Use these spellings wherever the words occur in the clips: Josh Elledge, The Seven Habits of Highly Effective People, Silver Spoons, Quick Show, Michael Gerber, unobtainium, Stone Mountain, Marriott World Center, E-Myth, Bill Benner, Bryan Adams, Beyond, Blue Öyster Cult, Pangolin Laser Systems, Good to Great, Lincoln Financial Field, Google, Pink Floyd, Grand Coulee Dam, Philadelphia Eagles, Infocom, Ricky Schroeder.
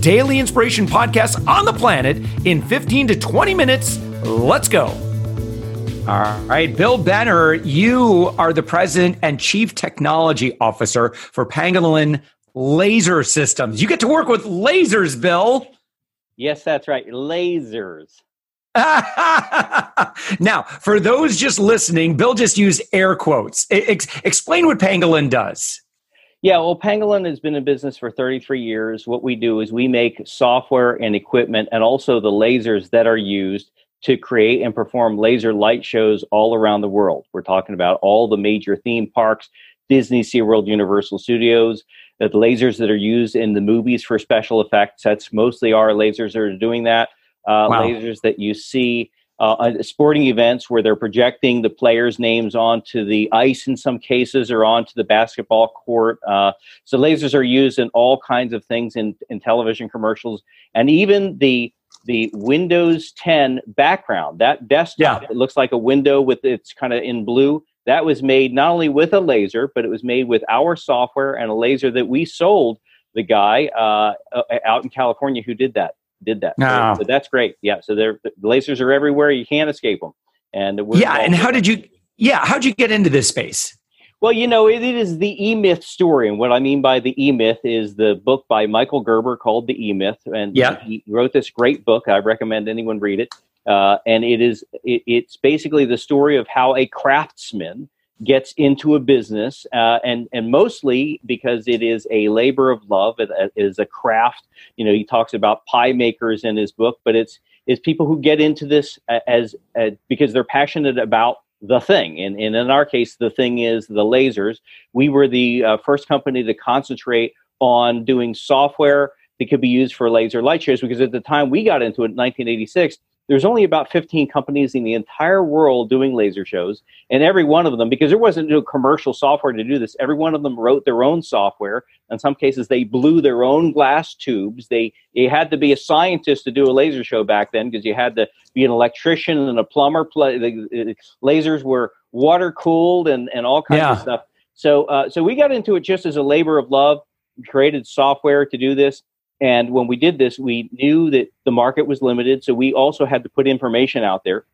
daily inspiration podcasts on the planet in 15 to 20 minutes. Let's go. All right, Bill Benner, you are the president and chief technology officer for Pangolin Laser Systems. You get to work with lasers, Bill. Yes, that's right. Lasers. Now, for those just listening, Bill just used air quotes. Explain what Pangolin does. Yeah, well, Pangolin has been in business for 33 years. What we do is we make software and equipment and also the lasers that are used to create and perform laser light shows all around the world. We're talking about all the major theme parks, Disney, SeaWorld, Universal Studios, the lasers that are used in the movies for special effects. That's mostly our lasers that are doing that. Wow. Lasers that you see at sporting events where they're projecting the players' names onto the ice in some cases or onto the basketball court. So lasers are used in all kinds of things in television commercials. And even the Windows 10 background, that desktop, yeah, it looks like a window with it's kind of in blue. That was made not only with a laser, but it was made with our software and a laser that we sold the guy out in California who did that. No. So that's great. Yeah. So the lasers are everywhere. You can't escape them. And and how'd you get into this space? Well, you know, it is the E-Myth story. And what I mean by the E-Myth is the book by Michael Gerber called The E-Myth. And he wrote this great book. I recommend anyone read it. And it's basically the story of how a craftsman gets into a business, and mostly because it is a labor of love, it is a craft. You know, he talks about pie makers in his book, but it's people who get into this as because they're passionate about the thing. And in our case, the thing is the lasers. We were the first company to concentrate on doing software that could be used for laser light shows, because at the time we got into it in 1986, there's only about 15 companies in the entire world doing laser shows, and every one of them, because there wasn't no commercial software to do this, every one of them wrote their own software. In some cases, they blew their own glass tubes. You had to be a scientist to do a laser show back then, because you had to be an electrician and a plumber. The lasers were water-cooled and all kinds of stuff. So we got into it just as a labor of love, created software to do this. And when we did this, we knew that the market was limited, so we also had to put information out there.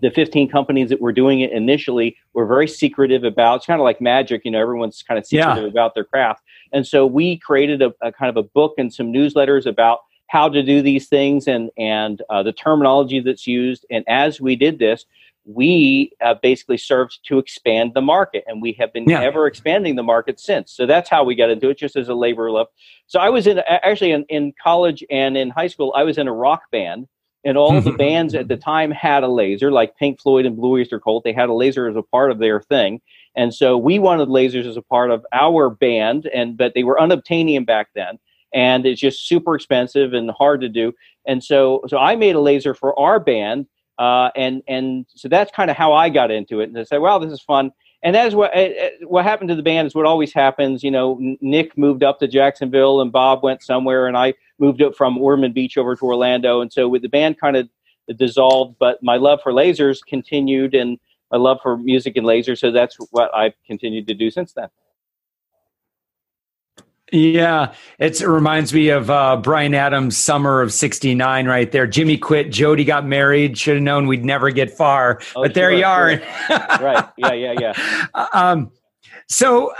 The 15 companies that were doing it initially were very secretive about, it's kind of like magic, you know, everyone's kind of secretive about their craft. And so we created a kind of a book and some newsletters about how to do these things and the terminology that's used. And as we did this, we basically served to expand the market, and we have been ever expanding the market since. So that's how we got into it, just as a labor of love. So I was in college and in high school, I was in a rock band, and all the bands at the time had a laser, like Pink Floyd and Blue Öyster Cult. They had a laser as a part of their thing. And so we wanted lasers as a part of our band, but they were unobtainium back then. And it's just super expensive and hard to do. And so I made a laser for our band. And so that's kind of how I got into it. And I said, wow, this is fun. And that is what happened to the band is what always happens. You know, Nick moved up to Jacksonville and Bob went somewhere, and I moved up from Ormond Beach over to Orlando. And so with the band kind of dissolved, but my love for lasers continued, and my love for music and lasers. So that's what I've continued to do since then. Yeah, it reminds me of Bryan Adams' summer of '69 right there. Jimmy quit, Jody got married, should have known we'd never get far, but there you are. Right, yeah. So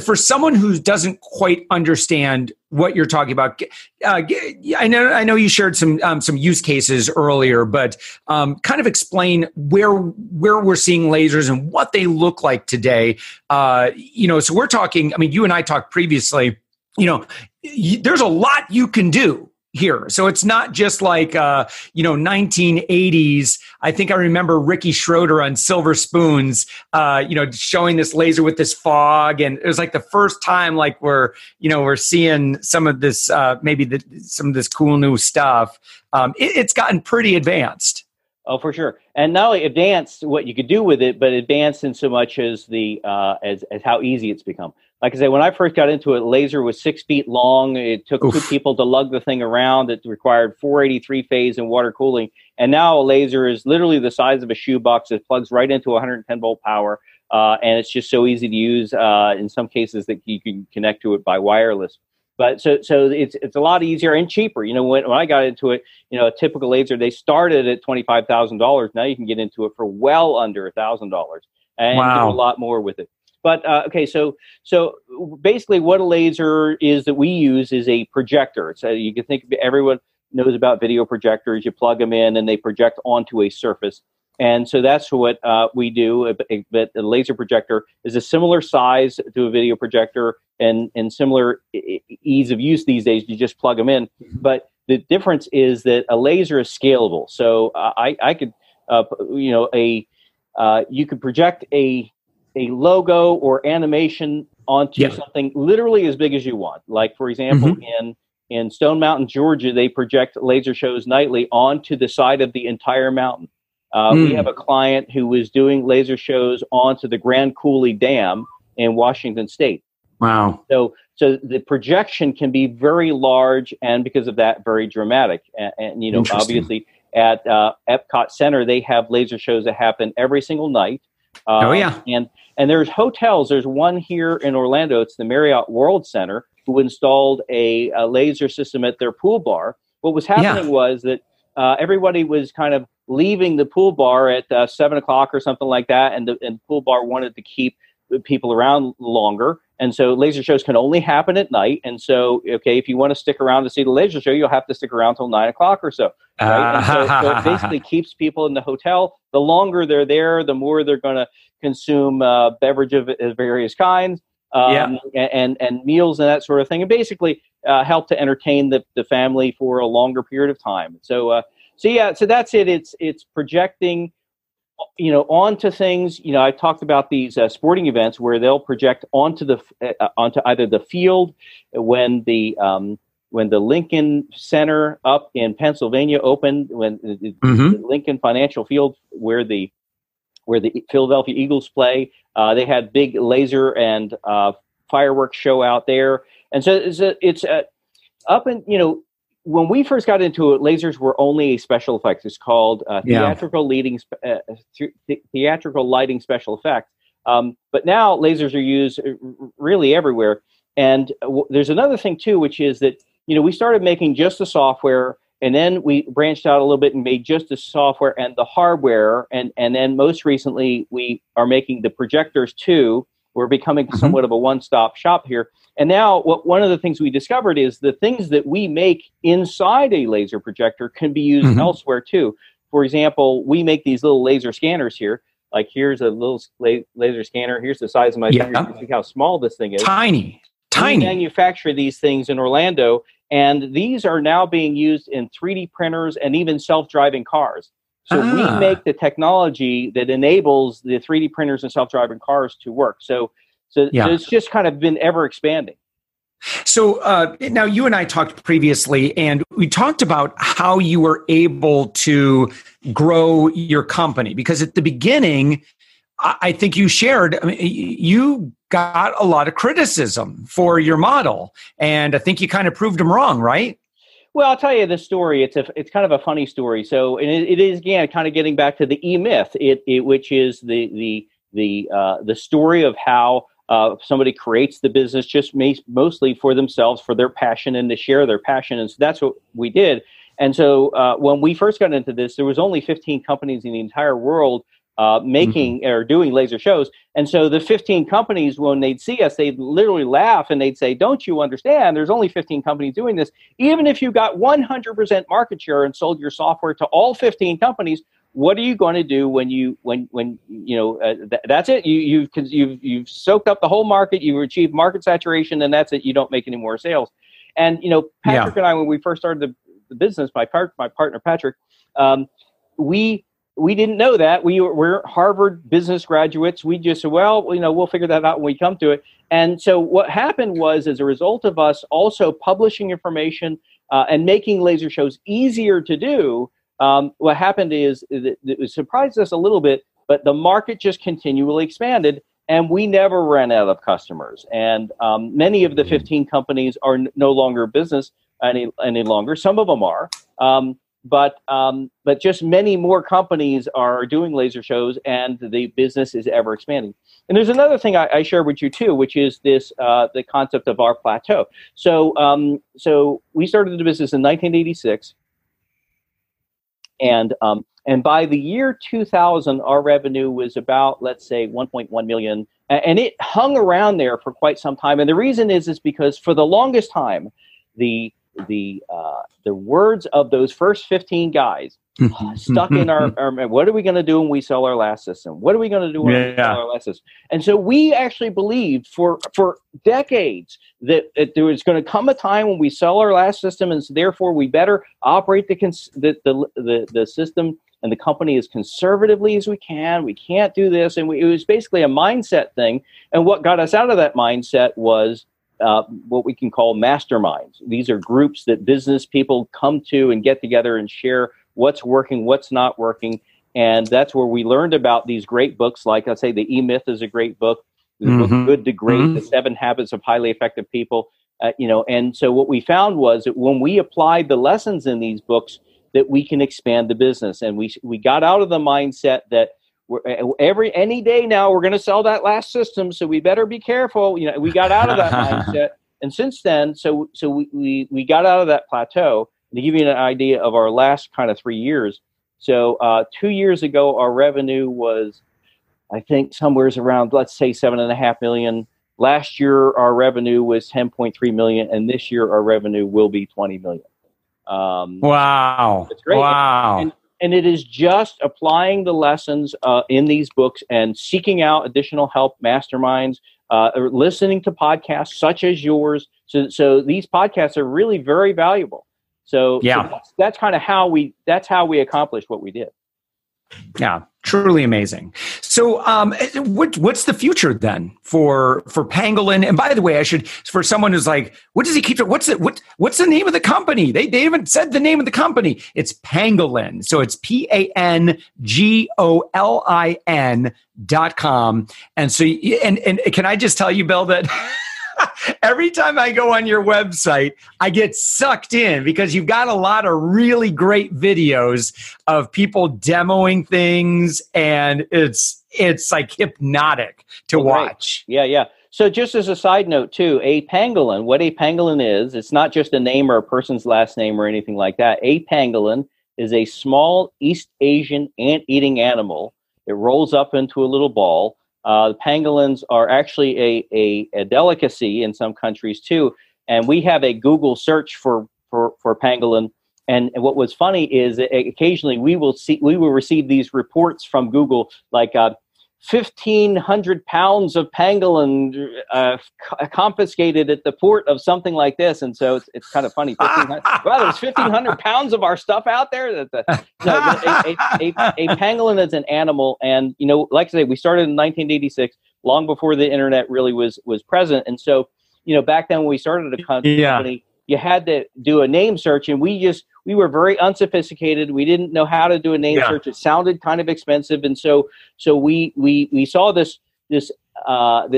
for someone who doesn't quite understand what you're talking about, I know you shared some use cases earlier, but kind of explain where we're seeing lasers and what they look like today. So we're talking. I mean, you and I talked previously. You know, there's a lot you can do here. So it's not just like, 1980s. I think I remember Ricky Schroeder on Silver Spoons, showing this laser with this fog. And it was like the first time, like we're seeing some of this, some of this cool new stuff. It's gotten pretty advanced. Oh, for sure. And not only advanced what you could do with it, but advanced in so much as the, as how easy it's become. Like I say, when I first got into it, laser was 6 feet long. It took two people to lug the thing around. It required 483 phase and water cooling. And now a laser is literally the size of a shoebox. It plugs right into 110 volt power. And it's just so easy to use, in some cases that you can connect to it by wireless. But so it's a lot easier and cheaper. You know, when I got into it, a typical laser, they started at $25,000. Now you can get into it for well under $1,000 and wow, do a lot more with it. But, okay, so basically what a laser is that we use is a projector. So you can think, everyone knows about video projectors. You plug them in and they project onto a surface. And so that's what we do. But a laser projector is a similar size to a video projector and similar ease of use these days. You just plug them in. But the difference is that a laser is scalable. So I could, you could project a logo or animation onto something literally as big as you want. Like, for example, in Stone Mountain, Georgia, they project laser shows nightly onto the side of the entire mountain. We have a client who was doing laser shows onto the Grand Coulee Dam in Washington State. Wow. So the projection can be very large and because of that, very dramatic. And obviously at Epcot Center, they have laser shows that happen every single night. And there's hotels. There's one here in Orlando. It's the Marriott World Center, who installed a laser system at their pool bar. What was happening was that everybody was kind of leaving the pool bar at 7 o'clock or something like that. And the pool bar wanted to keep people around longer. And so laser shows can only happen at night. And so, if you want to stick around to see the laser show, you'll have to stick around till 9 o'clock or so. Right? And so it basically keeps people in the hotel. The longer they're there, the more they're going to consume beverage of various kinds and meals and that sort of thing. And basically help to entertain the family for a longer period of time. So that's it. It's projecting, onto things. I talked about these sporting events where they'll project onto onto either the field when the Lincoln Center up in Pennsylvania opened, when the Lincoln Financial Field where the Philadelphia Eagles play, they had big laser and fireworks show out there, and so it's up in When we first got into it, lasers were only a special effect. It's called theatrical lighting special effect. But now lasers are used really everywhere. And there's another thing too, which is that we started making just the software, and then we branched out a little bit and made just the software and the hardware, and then most recently we are making the projectors too. We're becoming somewhat of a one-stop shop here. And now one of the things we discovered is the things that we make inside a laser projector can be used elsewhere too. For example, we make these little laser scanners here. Like here's a little laser scanner. Here's the size of my finger. See how small this thing is. Tiny. We manufacture these things in Orlando, and these are now being used in 3D printers and even self-driving cars. So we make the technology that enables the 3D printers and self-driving cars to work. So it's just kind of been ever expanding. So now you and I talked previously, and we talked about how you were able to grow your company. Because at the beginning, I think you shared, you got a lot of criticism for your model. And I think you kind of proved them wrong, right? Well, I'll tell you the story. It's kind of a funny story. So, and it is again kind of getting back to the E-Myth, which is the story of how somebody creates the business just mostly for themselves, for their passion, and to share their passion. And so that's what we did. And so when we first got into this, there was only 15 companies in the entire world making or doing laser shows. And so the 15 companies, when they'd see us, they'd literally laugh and they'd say, "Don't you understand? There's only 15 companies doing this. Even if you got 100% market share and sold your software to all 15 companies, what are you going to do that's it. You've soaked up the whole market. You've achieved market saturation, and that's it. You don't make any more sales." And, you know, Patrick and I, when we first started the business, my partner, Patrick, we didn't know that. We're Harvard business graduates. We just said, well, you know, we'll figure that out when we come to it. And so what happened was, as a result of us also publishing information and making laser shows easier to do, what happened is it surprised us a little bit, but the market just continually expanded, and we never ran out of customers. And many of the 15 companies are no longer business any longer. Some of them are. But just many more companies are doing laser shows, and the business is ever expanding. And there's another thing I share with you too, which is this the concept of our plateau. So so we started the business in 1986, and by the year 2000, our revenue was about, let's say, 1.1 million, and it hung around there for quite some time. And the reason is because for the longest time, the words of those first 15 guys stuck in our what are we going to do when we sell our last system? What are we going to do when we sell our last system? And so we actually believed for decades that there was going to come a time when we sell our last system, and so therefore we better operate the system and the company as conservatively as we can. We can't do this, and it was basically a mindset thing. And what got us out of that mindset was what we can call masterminds. These are groups that business people come to and get together and share what's working, what's not working. And that's where we learned about these great books. Like I say, the E-Myth is a great book, the book Good to Great, The Seven Habits of Highly Effective People. You know, and so what we found was that when we applied the lessons in these books, that we can expand the business. And we got out of the mindset that any day now we're going to sell that last system, so we better be careful. You know, we got out of that mindset, and since then, so we got out of that plateau. And to give you an idea of our last kind of 3 years, so 2 years ago our revenue was, I think, somewhere's around, let's say, $7.5 million. Last year our revenue was $10.3 million, and this year our revenue will be $20 million. Wow! That's great. Wow! And it is just applying the lessons in these books and seeking out additional help, masterminds, or listening to podcasts such as yours. So these podcasts are really very valuable. So that's kind of how we accomplished what we did. Yeah, truly amazing. So, what's the future then for Pangolin? And by the way, I should, for someone who's like, what does he keep? What's the name of the company? They haven't said the name of the company. It's Pangolin. So it's PANGOLIN.com. And so, and can I just tell you, Bill, that every time I go on your website, I get sucked in because you've got a lot of really great videos of people demoing things, and it's like hypnotic to watch. Right. Yeah. So just as a side note too, a pangolin, what a pangolin is, it's not just a name or a person's last name or anything like that. A pangolin is a small East Asian ant-eating animal. It rolls up into a little ball. The pangolins are actually a delicacy in some countries too, and we have a Google search for pangolin. And what was funny is occasionally we will receive these reports from Google like 1,500 pounds of pangolin confiscated at the port of something like this, and so it's kind of funny. Wow, there's 1,500 pounds of our stuff out there. A pangolin is an animal, and you know, like I say, we started in 1986, long before the internet really was present. And so, you know, back then when we started a company, you had to do a name search, and we were very unsophisticated. We didn't know how to do a name search. It sounded kind of expensive, and so we saw this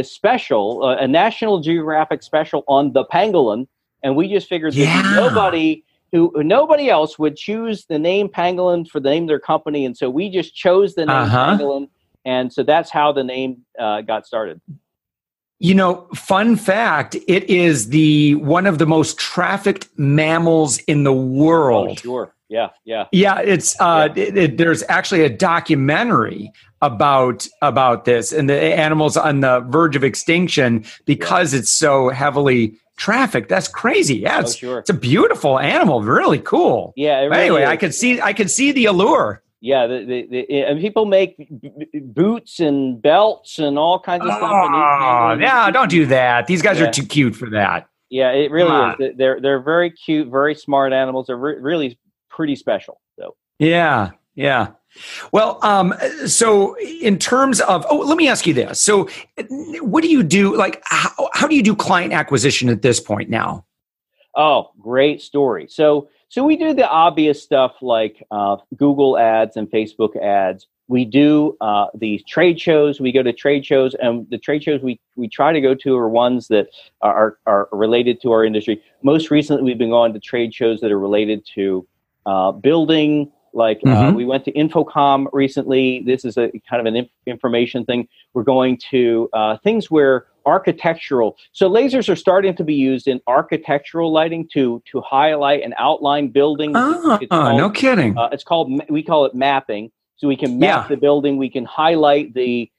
special, a National Geographic special on the pangolin, and we just figured that nobody else would choose the name Pangolin for the name of their company, and so we just chose the name Pangolin, and so that's how the name got started. You know, fun fact, it is one of the most trafficked mammals in the world. Oh, sure. Yeah. Yeah, it's there's actually a documentary about this and the animals on the verge of extinction because it's so heavily trafficked. That's crazy. Yeah, it's a beautiful animal, really cool. Yeah, anyway, I could see the allure. Yeah, and people make boots and belts and all kinds of stuff. Oh, no, don't do that. These guys are too cute for that. Yeah, it really is. They're very cute, very smart animals. They're really pretty special. So yeah, yeah. Well, so in terms of, let me ask you this. So what do you do? Like, how do you do client acquisition at this point now? Oh, great story. So we do the obvious stuff like Google ads and Facebook ads. We do the trade shows. We go to trade shows, and the trade shows we try to go to are ones that are related to our industry. Most recently, we've been going to trade shows that are related to building. Like we went to Infocom recently. This is a kind of an information thing. We're going to things where architectural. So lasers are starting to be used in architectural lighting to highlight and outline buildings. Oh, no kidding. It's called, we call it mapping. So we can map the building. We can highlight the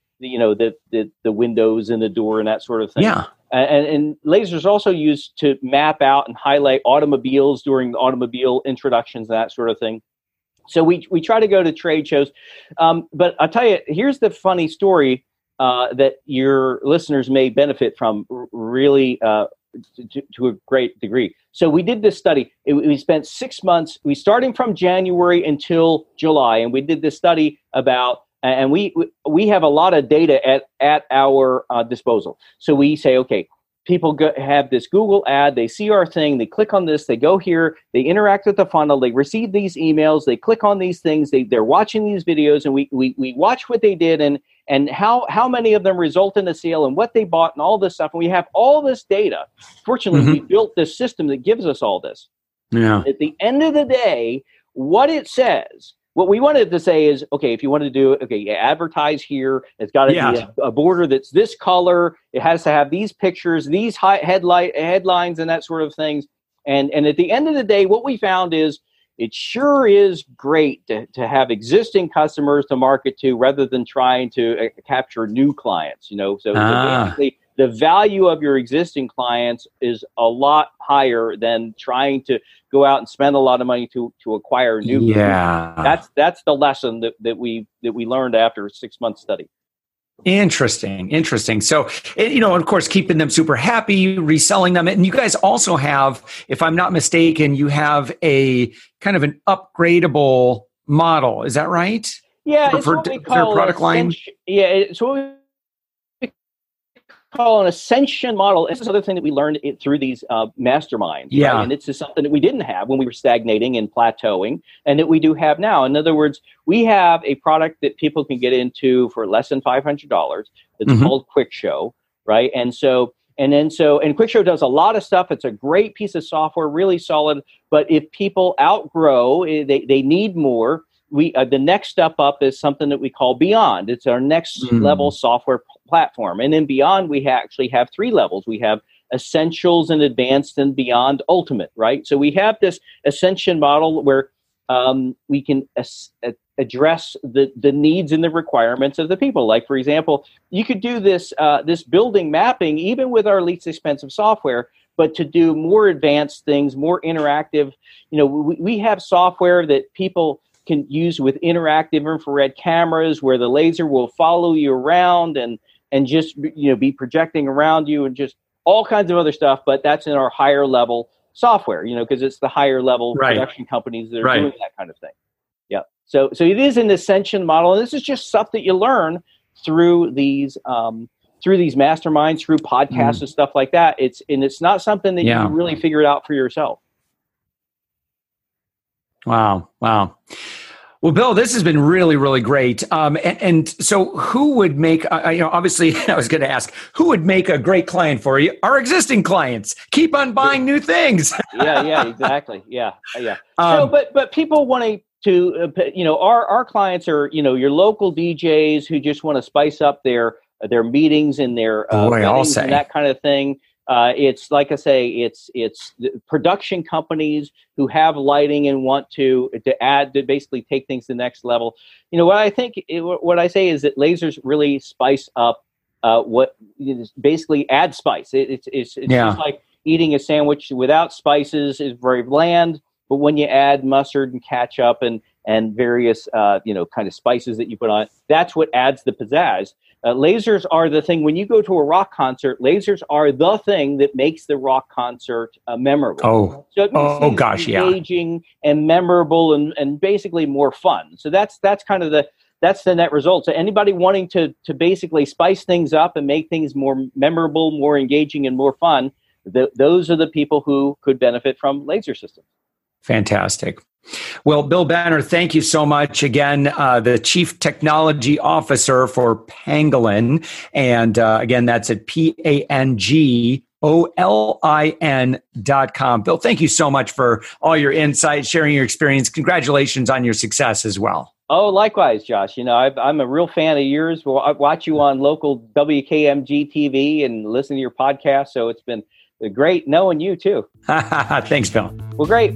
windows and the door and that sort of thing. Yeah. And lasers are also used to map out and highlight automobiles during the automobile introductions, and that sort of thing. So we try to go to trade shows. But I'll tell you, here's the funny story that your listeners may benefit from really to a great degree. So we did this study. We spent 6 months. We starting from January until July, and we did this study about, and we have a lot of data at our disposal. So we say, okay, people have this Google ad. They see our thing. They click on this. They go here. They interact with the funnel. They receive these emails. They click on these things. They're watching these videos, and we watch what they did and how many of them result in a sale and what they bought and all this stuff. And we have all this data. Fortunately, we built this system that gives us all this. Yeah. At the end of the day, what it says, what we wanted to say is, okay, if you want to do it, okay, you advertise here. It's got to be a border that's this color. It has to have these pictures, these headlines, and that sort of things. And at the end of the day, what we found is it sure is great to have existing customers to market to rather than trying to capture new clients. You know, so basically the value of your existing clients is a lot higher than trying to go out and spend a lot of money to acquire new people. Yeah. That's the lesson that we learned after a 6-month study. Interesting. So, you know, of course, keeping them super happy, reselling them. And you guys also have, if I'm not mistaken, you have a kind of an upgradable model. Is that right? Yeah. For their product line? Yeah. It's what we call an ascension model. This is another thing that we learned through these masterminds. Yeah. Right? And it's just something that we didn't have when we were stagnating and plateauing and that we do have now. In other words, we have a product that people can get into for less than $500. It's called Quick Show, right? And Quick Show does a lot of stuff. It's a great piece of software, really solid. But if people outgrow, they need more. The next step up is something that we call Beyond. It's our next level software platform. And in Beyond, we actually have 3 levels. We have Essentials and Advanced and Beyond Ultimate, right? So we have this Ascension model where we can address the needs and the requirements of the people. Like, for example, you could do this building mapping even with our least expensive software, but to do more advanced things, more interactive. You know, we have software that people can use with interactive infrared cameras where the laser will follow you around and just, you know, be projecting around you and just all kinds of other stuff. But that's in our higher level software, you know, because it's the higher level production companies that are doing that kind of thing. Yeah. So it is an ascension model. And this is just stuff that you learn through these masterminds, through podcasts and stuff like that. It's not something that you really figure it out for yourself. Wow. Well, Bill, this has been really, really great. And so who would make, you know, obviously I was going to ask, who would make a great client for you? Our existing clients keep on buying new things. Yeah, exactly. Yeah. But people want to, you know, our clients are, you know, your local DJs who just want to spice up their meetings and their meetings and that kind of thing. It's like I say, it's production companies who have lighting and want to basically take things to the next level. You know, what I say is that lasers really spice up what is basically add spice. It's just like eating a sandwich without spices is very bland, but when you add mustard and ketchup and various, you know, kind of spices that you put on, that's what adds the pizzazz. Lasers are the thing. When you go to a rock concert, lasers are the thing that makes the rock concert memorable. Engaging and memorable and basically more fun. So that's kind of the net result. So anybody wanting to basically spice things up and make things more memorable, more engaging, and more fun, those are the people who could benefit from laser systems. Fantastic. Well, Bill Benner, thank you so much again, the Chief Technology Officer for Pangolin. And again, that's at PANGOLIN.com. Bill, thank you so much for all your insights, sharing your experience. Congratulations on your success as well. Oh, likewise, Josh. You know, I'm a real fan of yours. I watch you on local WKMG TV and listen to your podcast. So it's been great knowing you too. Thanks, Bill. Well, great.